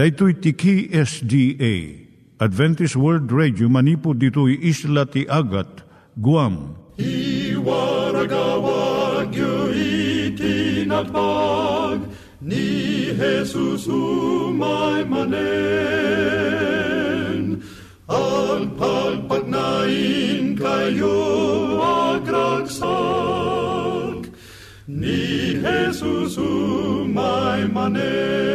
Daitui tiki SDA, Adventist World Radio, manipod ditui isla ti Agat, Guam. I waragawag yu itinatpag, ni Jesus umay manen. Ang pagpagnain kayo agraksak, ni Jesus umay manen.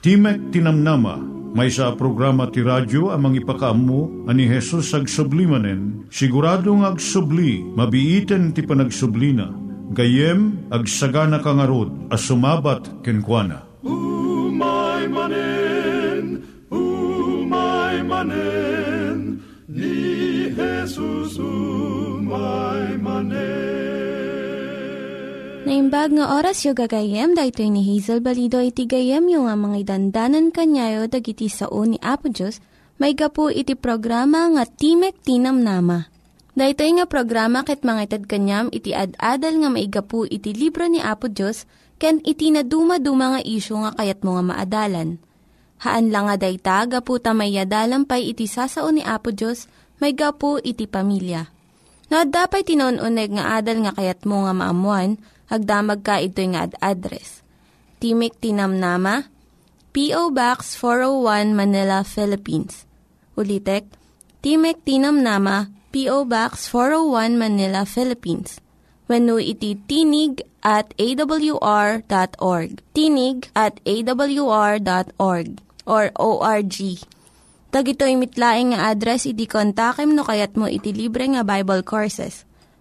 Timek ti Namnama, maysa programa ti radyo amang ipakaammo ani Jesus agsublimanen, siguradong agsubli, mabiiten ti panagsublina, gayem agsagana kangarod as sumabat kenkuana. Umay manen, ni Jesus umay manen. Naimbag nga oras yung gagayem, dahito ni Hazel Balido iti gagayem yung nga mga dandanan kanyayo dagiti sao ni Apo Diyos, may gapu iti programa nga Timek ti Namnama. Dahito nga programa ket mangitad kanyam iti ad-adal nga may gapu iti libro ni Apo Diyos, ken iti na dumaduma nga isyo nga kayat mga maadalan. Haan lang nga dayta, gapu tamay yadalampay iti sao ni Apo Diyos, may gapu iti pamilya. Na dapat tinon-uneg nga adal nga kayat mga maamuan, agdamag ka ito'y nga address. Timek ti Namnama, P.O. Box 401 Manila, Philippines. Ulitek, Timek ti Namnama, P.O. Box 401 Manila, Philippines. Wenno iti tinig@awr.org. Tinig@awr.org or ORG. Tag ito'y mitlaing nga address, iti kontakem no kayat mo iti libre nga Bible Courses.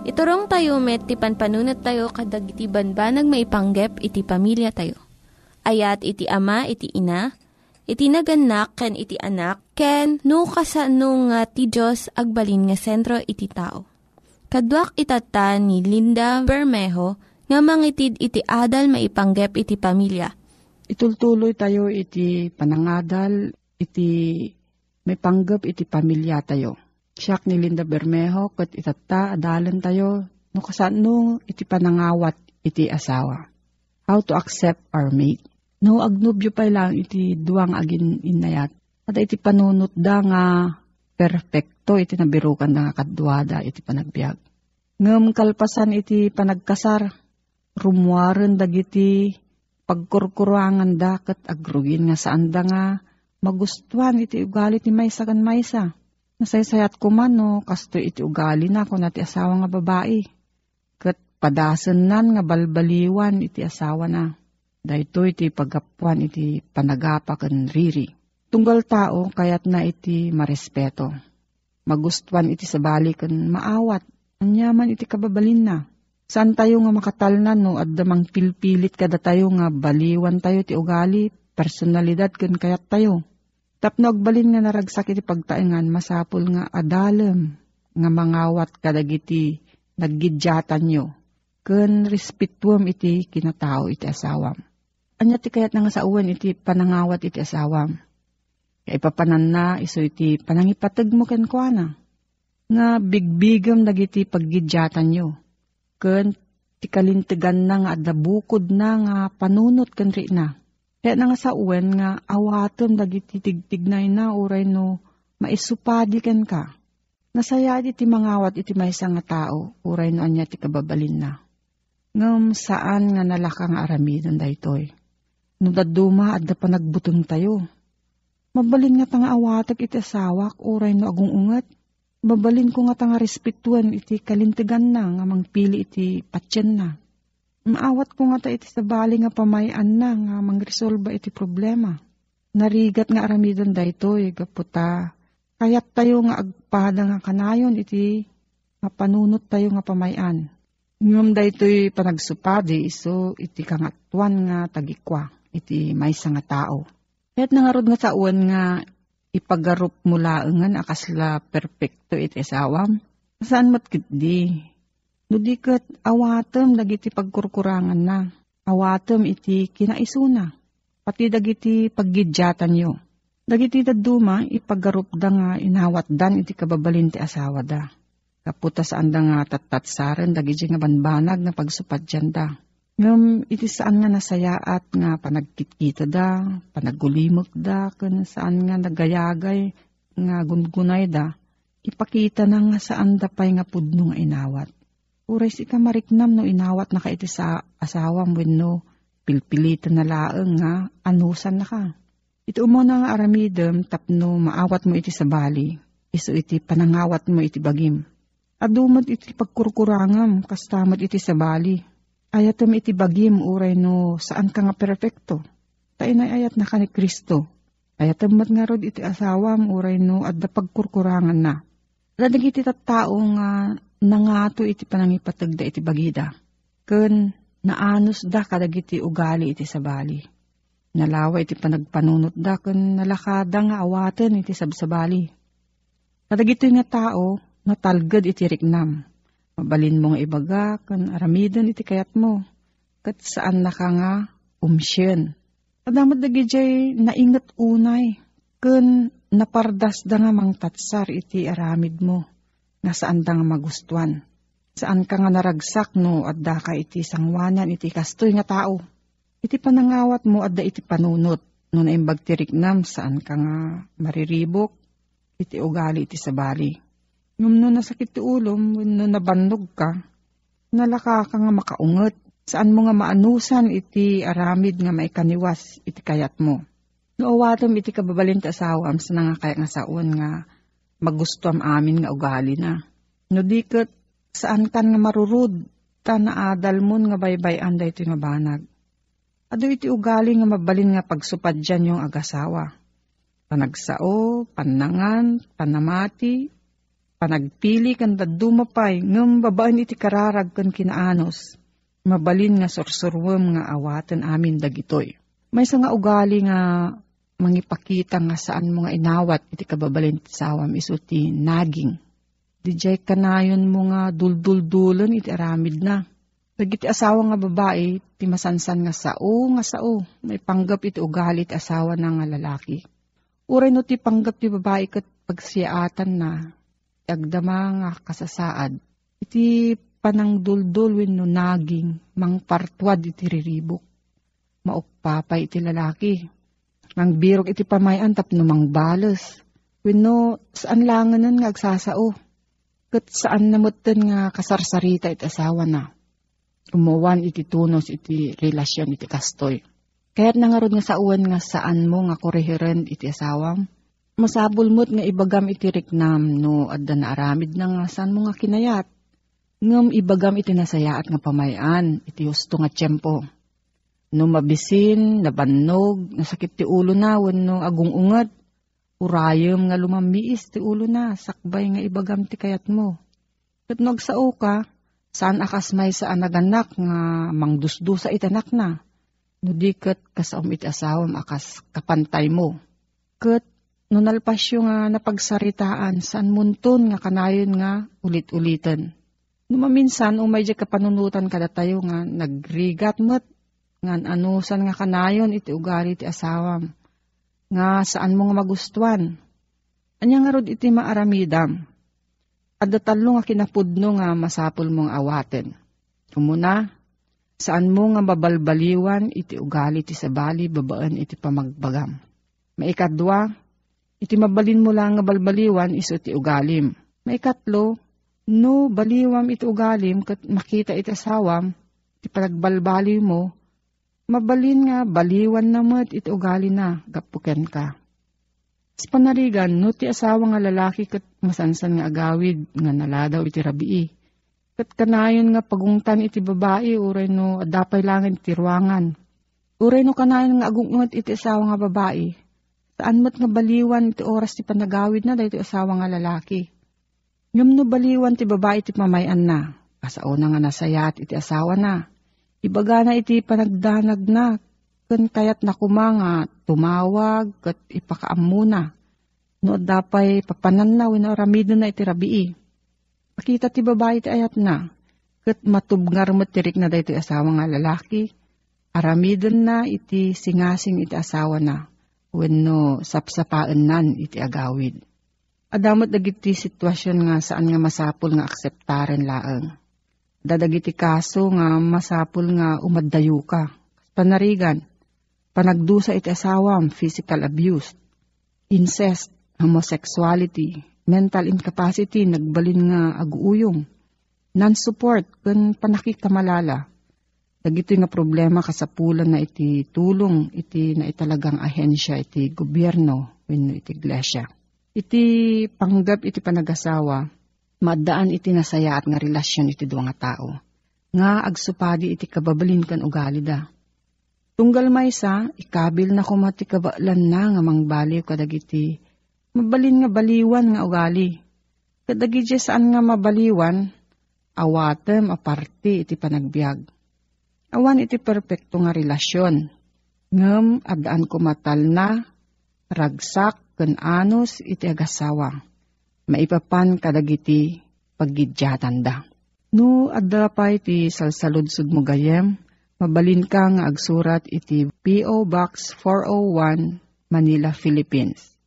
Iturong tayo met, ti panpanunat tayo kadag iti banbanag maipanggep iti pamilya tayo. Ayat iti ama, iti ina, iti naganak, ken iti anak, ken no kasano nga ti Diyos agbalin nga sentro iti tao. Kaduak itata ni Linda Bermejo nga mangitid iti adal maipanggep iti pamilya. Itultuloy tayo iti panangadal, iti may panggap iti pamilya tayo. Siak ni Linda Bermejo kat itata adalan tayo no kasano iti panangawat iti asawa. How to accept our mate. No agnubyo pa lang iti duwang agin inayat. At iti panunot da nga perfecto iti nabirukan da nga kadwada iti panagbiag. Ngam kalpasan iti panagkasar. Rumuaren dagiti pagkurkurangan da kat agrugin nga saan da nga magustuhan iti ugali ti maysa kan maysa. Nasaysayat ko man no, kasto iti ugali na ko na ti asawa nga babae. Kat padasan nan nga balbaliwan iti asawa na. Dahito iti paggapuan iti panagapa kan riri. Tunggal tao kayat na iti marespeto. Magustuhan iti sabali kan maawat. Anyaman iti kababalin na. Saan tayo nga makatalnan no, at damang pilpilit kada tayo nga baliwan tayo ti ugali, personalidad kan kayat tayo. Tapno agbalin nga naragsak iti pagtaengan masapul nga adalem nga mangawat kadagiti naggidyatan nyo ken respetuam iti kinatao iti asawam. Anya ti kayat nga sauan iti panangawat iti asawam. Kaipapanan na iso iti panangipateg mo ken kuana nga bigbigam dagiti paggidyatan nyo ken ti kalintegan na nga adda bukod na nga panunot ken ri na. Kaya nga sa uwan nga awatom dagiti tigtignay na uray no maisupadikan ka. Nasaya iti mangawat iti maysa nga tao uray no anya ti kababalin na. Ngam saan nga nalakang aramidon daytoy. No daduma adda panagbutom tayo. Mabalin nga tanga awatek iti asawak uray no agong unget. Mabalin ko nga tanga respetuan iti kalintigan na nga mangpili iti patyen na. Maawat ko nga ta iti sabali nga pamayan na nga mangresolba iti problema. Narigat nga aramidan da ito, gaputa. Kaya't tayo nga agpada nga kanayon iti mapanunot tayo nga pamayan. Ngam da ito'y panagsupadi, iso iti kangatuan nga tagikwa, iti maysa nga tao. Kaya't nangarod nga sauan nga ipagarup mula ngan akasla perfecto iti asawam. Saan matkit di? Nudikat awatem dagiti pagkurkurangan na, awatem iti kinaisuna, pati dagiti paggidyatan nyo. Dagiti daduma ipaggarupda nga inawatdan iti kababalin ti asawa da. Kaputa saan da nga tattatsaren dagiti nga banbanag na pagsupadyan da. Ngam iti saan nga nasayaat nga panagkitkita da, panagulimok da, kung saan nga nagayagay nga gungunay da, ipakita na nga saan da pay nga pudno nga inawat. Uray si ka mariknam no inawat na ka iti sa asawam wenno pilpilitan na laeng nga anusan na ka. Ito mo na nga aramidem tapno maawat mo iti sabali. Iso iti panangawat mo iti bagim. Adumat iti pagkurkurangam kastamat iti sabali. Ayatam iti bagim uray no saan ka nga perfecto. Tainay ayat na ka ni Kristo. Ayatam mat nga rod iti asawam uray no adda pagkurkurangan na. Ladag iti tattao nga nangato iti panangipatag da iti bagida. Kun naanos da kadagiti ugali iti sabali. Nalawa iti panagpanunot da kun nalakada nga awaten iti sabsabali. Kadagiti nga tao natalgad iti riknam. Mabalin mo nga ibaga kun aramidan iti kayat mo. Kat saan na ka nga umsyen. Kadamad dagijay naingat unay. Kun napardas da nga mangtatsar iti aramid mo. Nasaan da nga magustuhan. Saan ka nga naragsak no adda ka iti sangwanan iti kastoy nga tao. Iti panangawat mo adda iti panunot no naimbag ti riknam saan ka nga mariribok iti ugali iti sabali. Ngumno nasakit ti ulom wenno nabannog ka nalaka ka nga makaunget. Saan mo nga maanusan iti aramid nga maikaniwas iti kayat mo. Noawatom iti kababalin ti asawam sana nga kaya nga saon nga magustuhan amin nga ugali na. No diket saan kan nga marurud, ta naadalmon nga baybayan da ito nga banag. Ado iti ugali nga mabalin nga pagsupadyan yung agasawa. Panagsao, panangan, panamati, panagpili kan dadumapay, ngam babaan iti kararag kan kinaanos. Mabalin nga sorsorwem nga awatan amin dagitoy. Maysa nga ugali nga mangipakita nga saan mo nga inawat iti kababalin ti sawam iso ti naging. Dijay kanayon mo nga dulduldulan iti aramid na. Dagiti asawa nga babae, ti masansan nga sao, may panggap iti ugali iti asawa na nga lalaki. Uray no ti panggap ti babae kat pagsiaatan na, agdama nga kasasaad. Iti panangduldul wenno naging, mangpartuad iti riribok. Maupapay iti lalaki. Nang birok iti pamayan tapno mangbalas. Wenno saan langanan nga agsasao. Kat saan namutan nga kasarsarita iti asawa na. Umuwan iti tunos iti relasyon iti kastoy. Kaya't nangarod nga sa uwan nga saan mo nga koreheren iti asawam. Masabol mo't nga ibagam iti riknam no adda na aramid na nga saan mo nga kinayat. Ngam ibagam iti nasayaat nga pamayan iti husto nga tiyempo. No mabisin, nabannog, nasakit ti ulo na wenno agung unget. Urayem nga lumamiis ti ulo na sakbay nga ibagam ti kayat mo. Ket no agsao ka, saan akasmay saan naganak nga mangdusdusa itanak na. No di kat kasaom iti asawam akas kapantay mo. Kat nunalpasyo nga napagsaritaan saan muntun nga kanayon nga ulit-ulitan. Numaminsan umay di kapanunutan kada tayo nga nagrigat mo't nga anusan nga kanayon iti ugali iti asawam. Nga saan mo nga magustuan. Anya nga rod iti maaramidam. Adda tallo nga kinapudno nga masapol mong awaten. Umuna, saan mo nga mabalbaliwan iti ugali iti sabali babaan iti pamagbagam. Maikadwa, iti mabalin mo lang nga balbaliwan iso iti ugalim. Maikatlo, no baliwam iti ugalim kat makita iti asawam, iti palagbalbali mo, mabalin nga baliwan namat iti ugali na gapuken ka. Sa panarigan, no ti asawa nga lalaki kat masansan nga agawid nga naladaw iti rabii. Kat kanayon nga pagungtan iti babae, uray no adapay langit iti ruangan. Uray no kanayon nga agungot iti asawa nga babae. Saan mo't nga baliwan iti oras ti panagawid na dahil iti asawa nga lalaki. Ngam no baliwan ti babae iti pamayan na. Kasauna nga nasayat iti asawa na. Ibaga na iti panagdanag na. Kan kayat na kumanga, tumawag, kat ipakaamuna. No adapay papanan na, winaramido na iti rabii. Pakita ti babae ti ayat na, kat matubngar mo tirik na dahito asawa nga lalaki, aramidon na iti singasing iti asawa na, wenno sapsapaan nan iti agawid. Adamot dagiti sitwasyon nga saan nga masapul nga akseptaren laeng. Dadagiti kaso nga masapul nga umaddayo ka. Panarigan, panagdusa iti asawam, physical abuse, incest, homosexuality, mental incapacity, nagbalin nga aguuyong, non-support, kung panakikamalala. Dagito nga problema kasapulan na iti tulong, iti na italagang ahensya, iti gobyerno, wenno iti iglesia. Iti panggap, iti panagasawa, maddaan iti nasayaat nga relasyon iti duwa nga tao. Nga agsupadi iti kababalin kan ugali da. Tunggal maysa, ikabil na kumati kabalan na nga mangbaliw kadagiti mabalin nga baliwan nga ugali. Kadagiti saan nga mabaliwan, awatem aparti iti panagbiag. Awan iti perpekto nga relasyon. Ngem addaan kumatal na, ragsak ken anos iti agasawa. Maipapan kadagiti paggidyatan da. No adda pay iti salsaludsod mo gayem, mabalin ka nga agsurat iti P.O. Box 401, Manila, Philippines.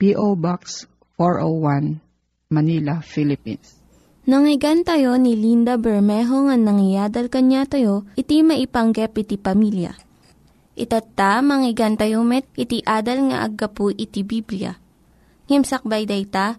P.O. Box 401, Manila, Philippines. Nangyigan tayo ni Linda Bermejo nga nangyadal kanya tayo, iti maipanggep iti pamilya. Itata, mangyigan tayo met, iti adal nga aggapu iti Biblia. Ngimsakbay day ta,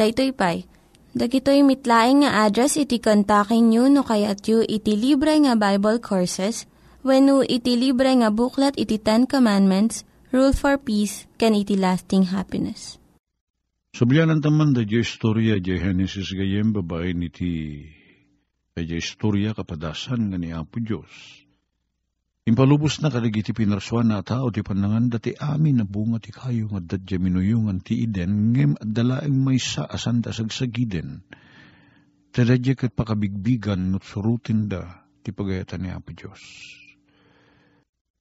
Daytoy pay. Dagitoy mitlaing nga address iti kontakin nyo no kayat yu iti libre nga Bible Courses wenno iti libre nga buklat iti Ten Commandments, Rule for Peace, can iti lasting happiness. Subliyanan taman da jay istorya jay Henesis gayem babae niti jay istorya kapadasan nga ni Apo Diyos. Impalubos na kaligiti pinarsuan na tao ti panangan dati amin na bunga ti kayo nga dadya minuyungan ti iden ngem at dalaeng may sa asan da sagsagiden. Tadadya kat pakabigbigan not surutin da ti pagayatan ni Apo Diyos.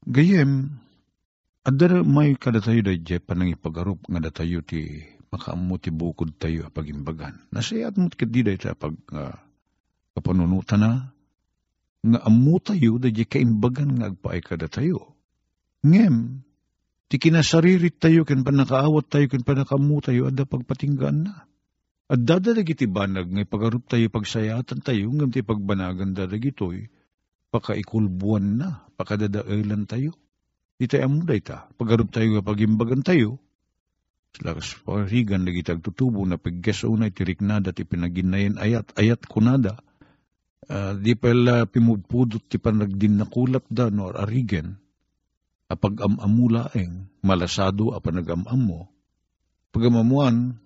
Gayem, at dara may kadatayo dadya panangipagarup nga datayo ti makamuti bukod tayo apagimbagan. Nasayat mo't kadiday ta pag kapanunutan na nga amu tayo da di kaimbagan nga agpaay kada tayo. Ngem, ti kinasaririt tayo ken panakaawat tayo ken panakamu tayo adda pagpatinggaan na. At dadalag iti banag nga ipagarup tayo pagsayatan tayo ngem ti pagbanagan dadag ito'y pakaikulbuan na, pakadadailan tayo. Itay amu day ta, pagarup tayo nga pagimbagan tayo. Slakas parigan lagi tagtutubo na paggeso na itiriknada ti pinaginayan ayat kunada. Di pala pimudpudot ti panagdin na kulap da no arigen apag amamulaeng malasado apanagam-am mo pagamamuan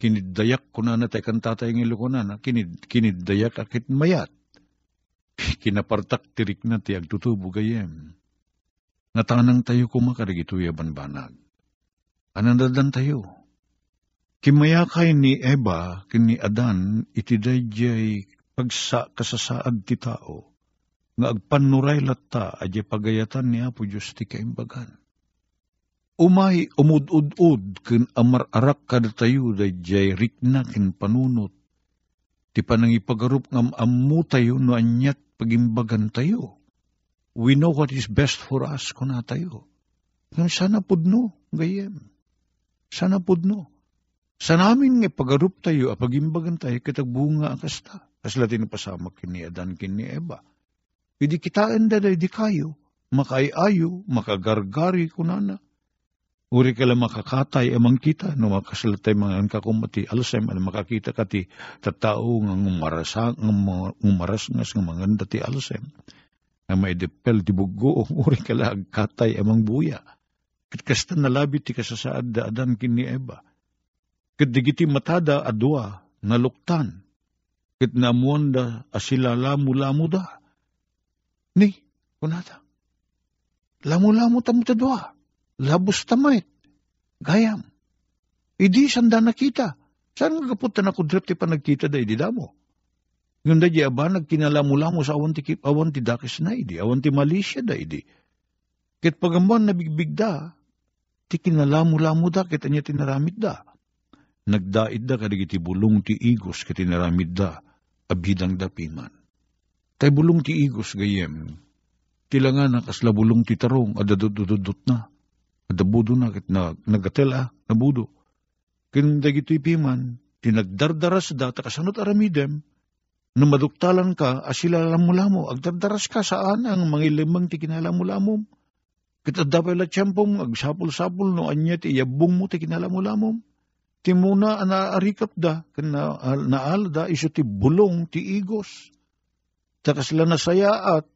kiniddayak kunana tay kantata ing ilukunana kiniddayak akit mayat kinapartak tirik na ti agtutubo gayem natanang tayo kumakarigituya banbanag anandadan tayo kimayakay ni Eva kini Adan iti dayjay pagsa kasasaad ti tao, nga agpanuray latta adya pagayatan ni Apo Diyos ti kaimbagan. Umay umud-ud-ud kin amar-arak kada tayo dadyay rikna kin panunot, ti panangipagarup ng amu tayo no anyat pagimbagan tayo. We know what is best for us kuna tayo. Ngam sana pudno, gayem. Sana pudno. Sa namin nga pagarup tayo apagimbagan tayo kitagbunga akasta. As latin pasama kini Adan kini Eva. Idi kitaan daday di kayo, makaayayo, makagargari kunana. Uri kala makakatay amang kita, no makasalatay mga angkakumati alasem, ano makakita kati tatao ng umaras ngas ng mga ganda ti alasem. Na may depel di bugo, uri kala agkatay amang buya. Katkasta nalabit ti kasasaad da Adan kini Eva. Kadigiti matada adwa, naluktan. Kit namuan da asila lamu-lamu da. Ni, kunata. Lamu-lamu tamu tadwa. Labos tamait. Gayam. Idi, saan da nakita? Saan nga kaputan ako drep ti panagkita da idida mo? Yung da di abanag kinalamu-lamu sa awan ti dakis na idi. Awan ti Malaysia da idi. Kit pagamban na bigbig da, ti kinalamu-lamu da, kit anya tinaramit da. Nagdait da kadigiti bulong ti igos kitinaramid da. Abidang dapiman. Tay bulong ti igos gayem, tilangan nakasla bulong ti tarong, adadudududut na, adabudo na, kit nagatel nabudo. Kindagito'y piman, tinagdardaras da, takasanot aramidem, numaduktalan ka, asila lamu-lamu, agdardaras ka saan ang mangilimang ti kinalamu-lamom. Kitadapay la tiyempong, agsapul-sapul no anya ti iyabong mo ti kinalamu-lamom. Timuna anaarikap da, naal da, iso ti bulong ti igos. Taka sila nasaya at,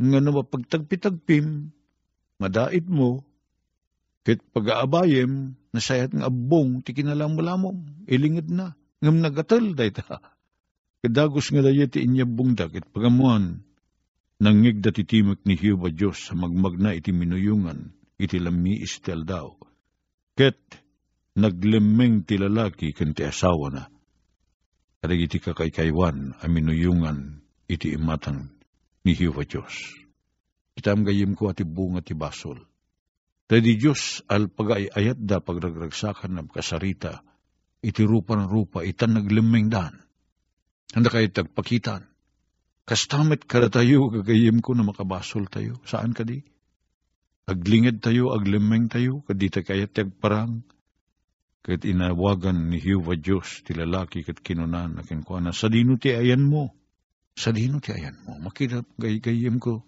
nga na mapagtagpitagpim, madait mo, kit pag-aabayem, nasayat ng abong, ti kinalamulamom, ilingit na, ngam nagatal da ita. Kadagos nga da yeti inyabong da, kit pagamuan, nangig da titimak ni Hiwa Diyos sa magmagna iti minuyungan, iti lami istel daw. Kit, naglemeng ti lalaki ken ti asawa na. Kadagiti kakaykaywan a minuyungan iti imatang ni Hiwa Diyos. Itam gayim ko ati bunga ti basol. Tadi Diyos al pagayayat da pagragragsakan ng kasarita iti rupa itan naglemeng dan. Handa kayo tagpakitan. Kastamit kada tayo kagayim ko na makabasol tayo. Saan kadi? Aglingid tayo, aglemeng tayo, kadita kayat tagparang. Kat inawagan ni Hiwa Diyos, ti lalaki kat kinunan na kinuana, sa dino ti ayan mo, sa dino ti ayan mo. Makita gayem ko,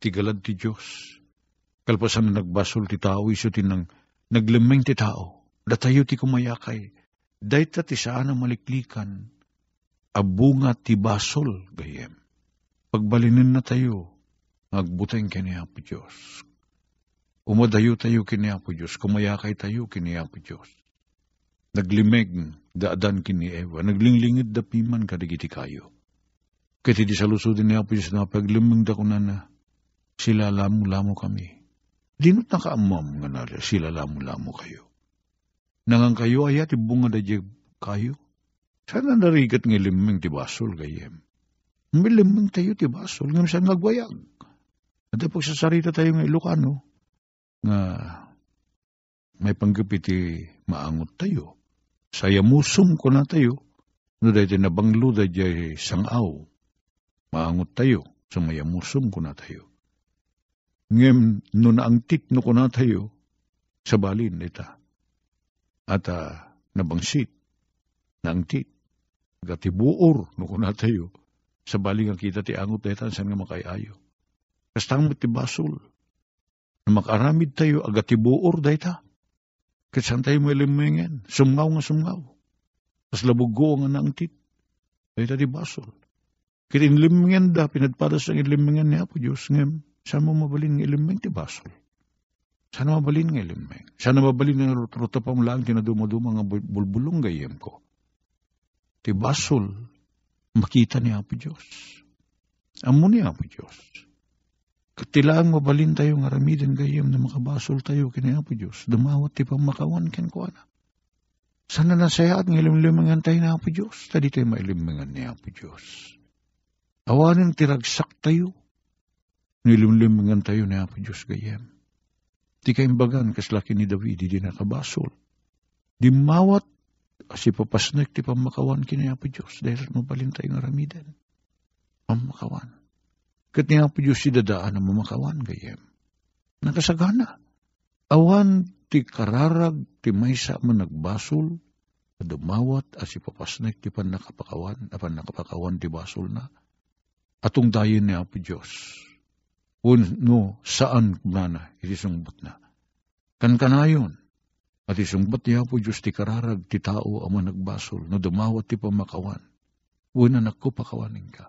ti galad ti Diyos. Kalpasan na nagbasol ti tao, iso ti nang naglemeng ti tao, datayo ti kumayakay, dayta ti saan ang maliklikan, abunga ti basol, gayem. Pagbalinin na tayo, magbuteng ka ni Apo Diyos. Umadayo tayo kini Apo Diyos, kumayakay tayo kini Apo Diyos. Naglimeg da Adan kini Eva, naglinglingid da piman kadigiti kayo. Kati di sa lusodin ni Apo Diyos na paglimeng da kunana, Sila lamu-lamu kami. Dinot na kaamam nga nada, sila lamu-lamu kayo. Nangang kayo ayat ibunga da jeb kayo. Sana narigat ng liming tibasol kayem. May liming tayo tibasol, ngam saan nagwayag. At pag sasarita tayo ng Ilocano, nga may panggapiti maangot tayo. Sayamusong ko na tayo, no dahil nabanglo da jay sangaw. Maangot tayo, sumayamusong ko na tayo. Ngem, no naangtit no ko na tayo, sabalin ita. At nabangsit, naangtit, gatibuor no ko na tayo, sabalin ang kita ti angot na ita, saan nga makayayo. Kastang mo ti basol, na makaramid tayo, agatibuor da ita. Katsan tayo mo ilimingin, sumgaw nga sumgaw. Tapos labugo nga naangtit. Dahil tadi basol. Kiting limingin da, pinadpadas ang ilimingin niya po Diyos. Ngayon, saan mo mabalin ng iliming ti basol? Saan mabalin ng iliming? Saan mabalin ng ruta pang lang tinadumadumang ang bulbulong gayem ko? Ti basol, makita niya po Diyos. Amo niya po Diyos. Katilaang mabalin tayo ng aramidin gayam na makabasol tayo kinayapo Diyos. Dumawat ti pamakawan kenkwana. Sana nasayaat ng ilimlimangan tayo na po Diyos. Tadi tayo mailimangan niya po Diyos. Awanin tiragsak tayo. Nilimlimangan tayo na po Diyos gayam. Di kaimbagan kaslaki ni David di nakabasol. Dimawat si papasnek ti pamakawan kinayapo Diyos. Dahil mabalin tayo ng aramidin. Pamakawan. Kat niya po Diyos si dadaan na mamakawan gayem. Nakasagana. Awan ti kararag ti maysa managbasol at dumawat at si papasnek ti panakapakawan at panakapakawan ti basol na. Atong dayin niya po Diyos. No, saan kumana itisungbat na. Kankanayon at isungbat niya po Diyos ti kararag ti tao ang managbasol na dumawat ti pamakawan. Una nakupakawanin ka.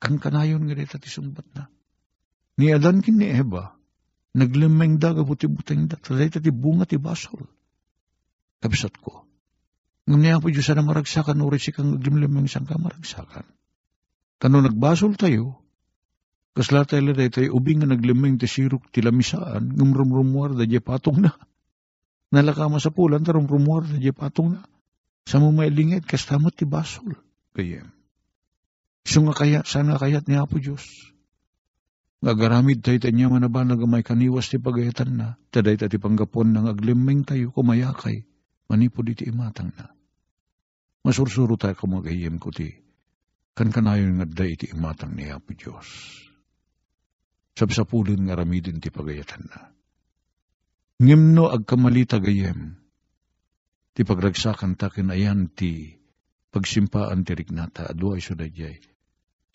Kankanayon nga dito tisumbat na. Ni Adan kin ni Eva, naglimeng daga buti-buteng da, talaga ti bunga ti basol. Kabisat ko, ngam niya po Diyos na maragsakan, uri si kang naglimeng sang ka maragsakan. Kano nagbasol tayo, kasla tayo tayo ubing nga naglimeng tisirok tilamisaan, ngumrumrumuar da je patong na. Nalakama sa pulan, tarumrumuar da je patong na. Sa mumailingit, kastamot ti basol. Kayem. So nga kaya, sana kaya't niya po Diyos. Nagaramid tayo niya manabanag may kaniwas ti pagayatan na, taday tati panggapon ng aglimeng tayo, kumayakay, manipod iti imatang na. Masursuro tayo kumagayem ko ti, kankanayon nga day iti imatang niya po Diyos. Sabsapulin nga ramidin ti pagayatan na. Ngimno agkamalita gayem, ti pagragsakan takin ayan ti pagsimpaan ti Rignata, adwa iso na jay,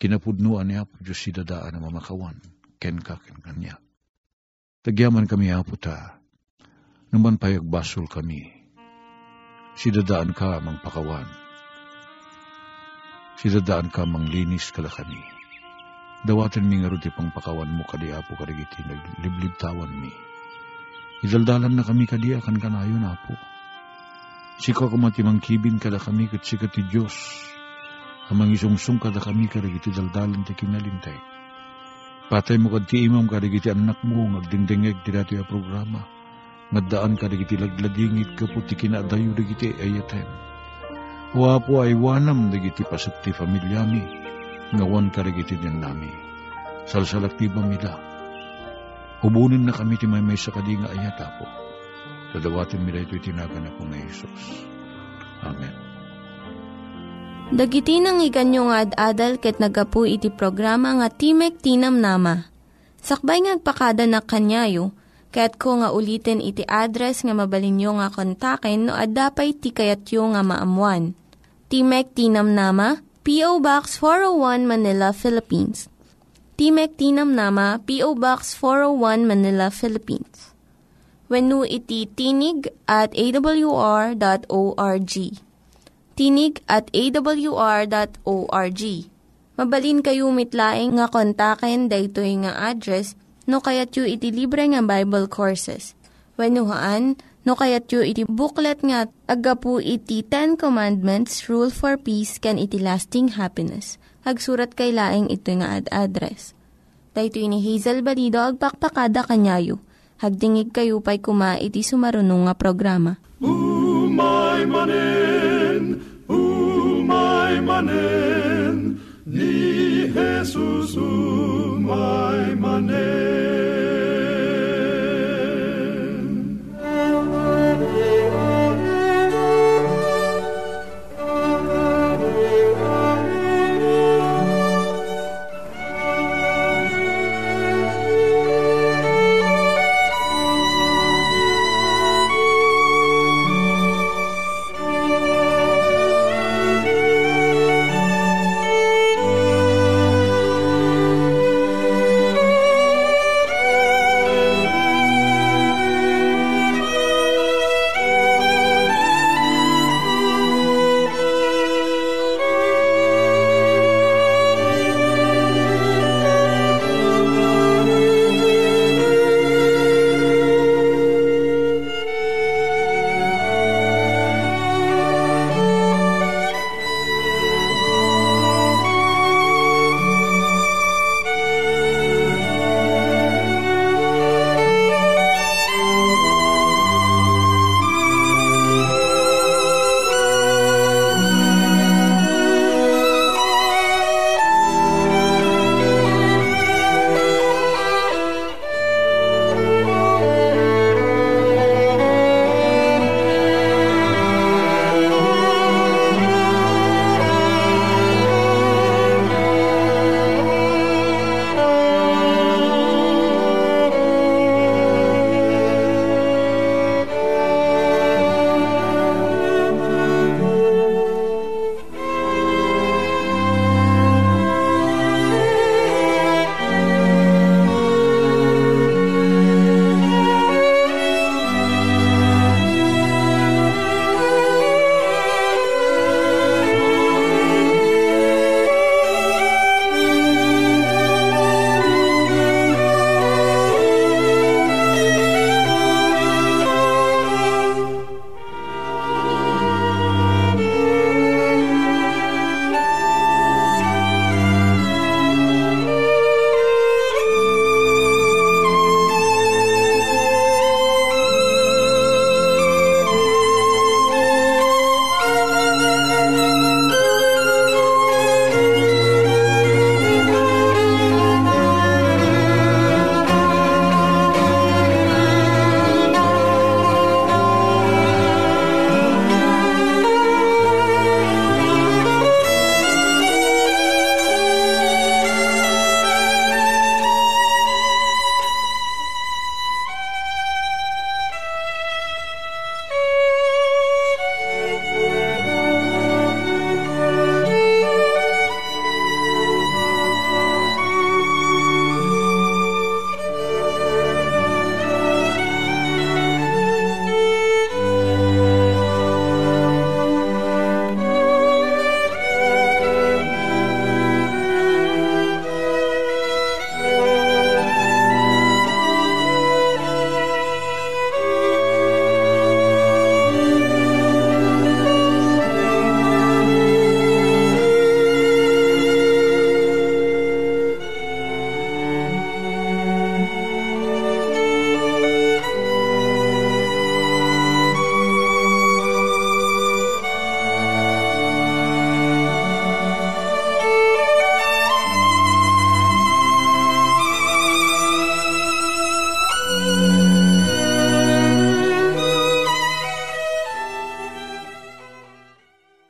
kinapudnuan niya po Diyos si dadaan na mamakawan, kenka kenkanya. Tagyaman kami hapo ta, naman payagbasol kami, si dadaan ka mang pakawan, si dadaan ka mang linis kalakani, dawatan mi nga ruti pang pakawan mo kadi hapo karigiti, nagliblibtawan mi, idaldalan na kami kadi akan kanayon hapo, siko kumatimang kibin kada kami kat sika ti Diyos. Amang isungsung kada kami karigiti daldalan ti kinalintay. Patay mo kad ti imam karigiti anak mo ngagdingdingeg ti datoy a programa. Ngaddaan karigiti lagladingit kapo ti kinadayo digiti ayatem. Wapo ay wanam digiti pasapti familia mi. Ngawan karigiti din nami. Salsalaktiba mila. Ubunin na kami ti may sakadinga ayata po. Dadawatin mi daytoy tinagan ako nga Hesus. Amen. Dagiti nangyiganyo nga ad-adal ket nagapu iti programa nga Timek ti Namnama. Sakbay ngagpakada na kanyayo, ket ko nga ulitin iti address nga mabalinyo nga kontaken no ad-dapay ti kayatyo nga maamuan. Timek ti Namnama, P.O. Box 401 Manila, Philippines. Timek ti Namnama, P.O. Box 401 Manila, Philippines. Wenno iti tinig at awr.org. Tinig at awr.org. Mabalin kayo mitlaing nga kontaken daytoy nga address no kayatyo iti libre nga Bible Courses. Wennohaan no kayatyo iti booklet nga agapu iti 10 Commandments, Rule for Peace, can iti lasting happiness. Hagsurat kay laing ito nga ad-address. Dahito ini Hazel Balido agpakpakada kanyayo. Hagdingig kayo pa'y kuma iti sumarunong nga programa. Umay manen, ni Jesus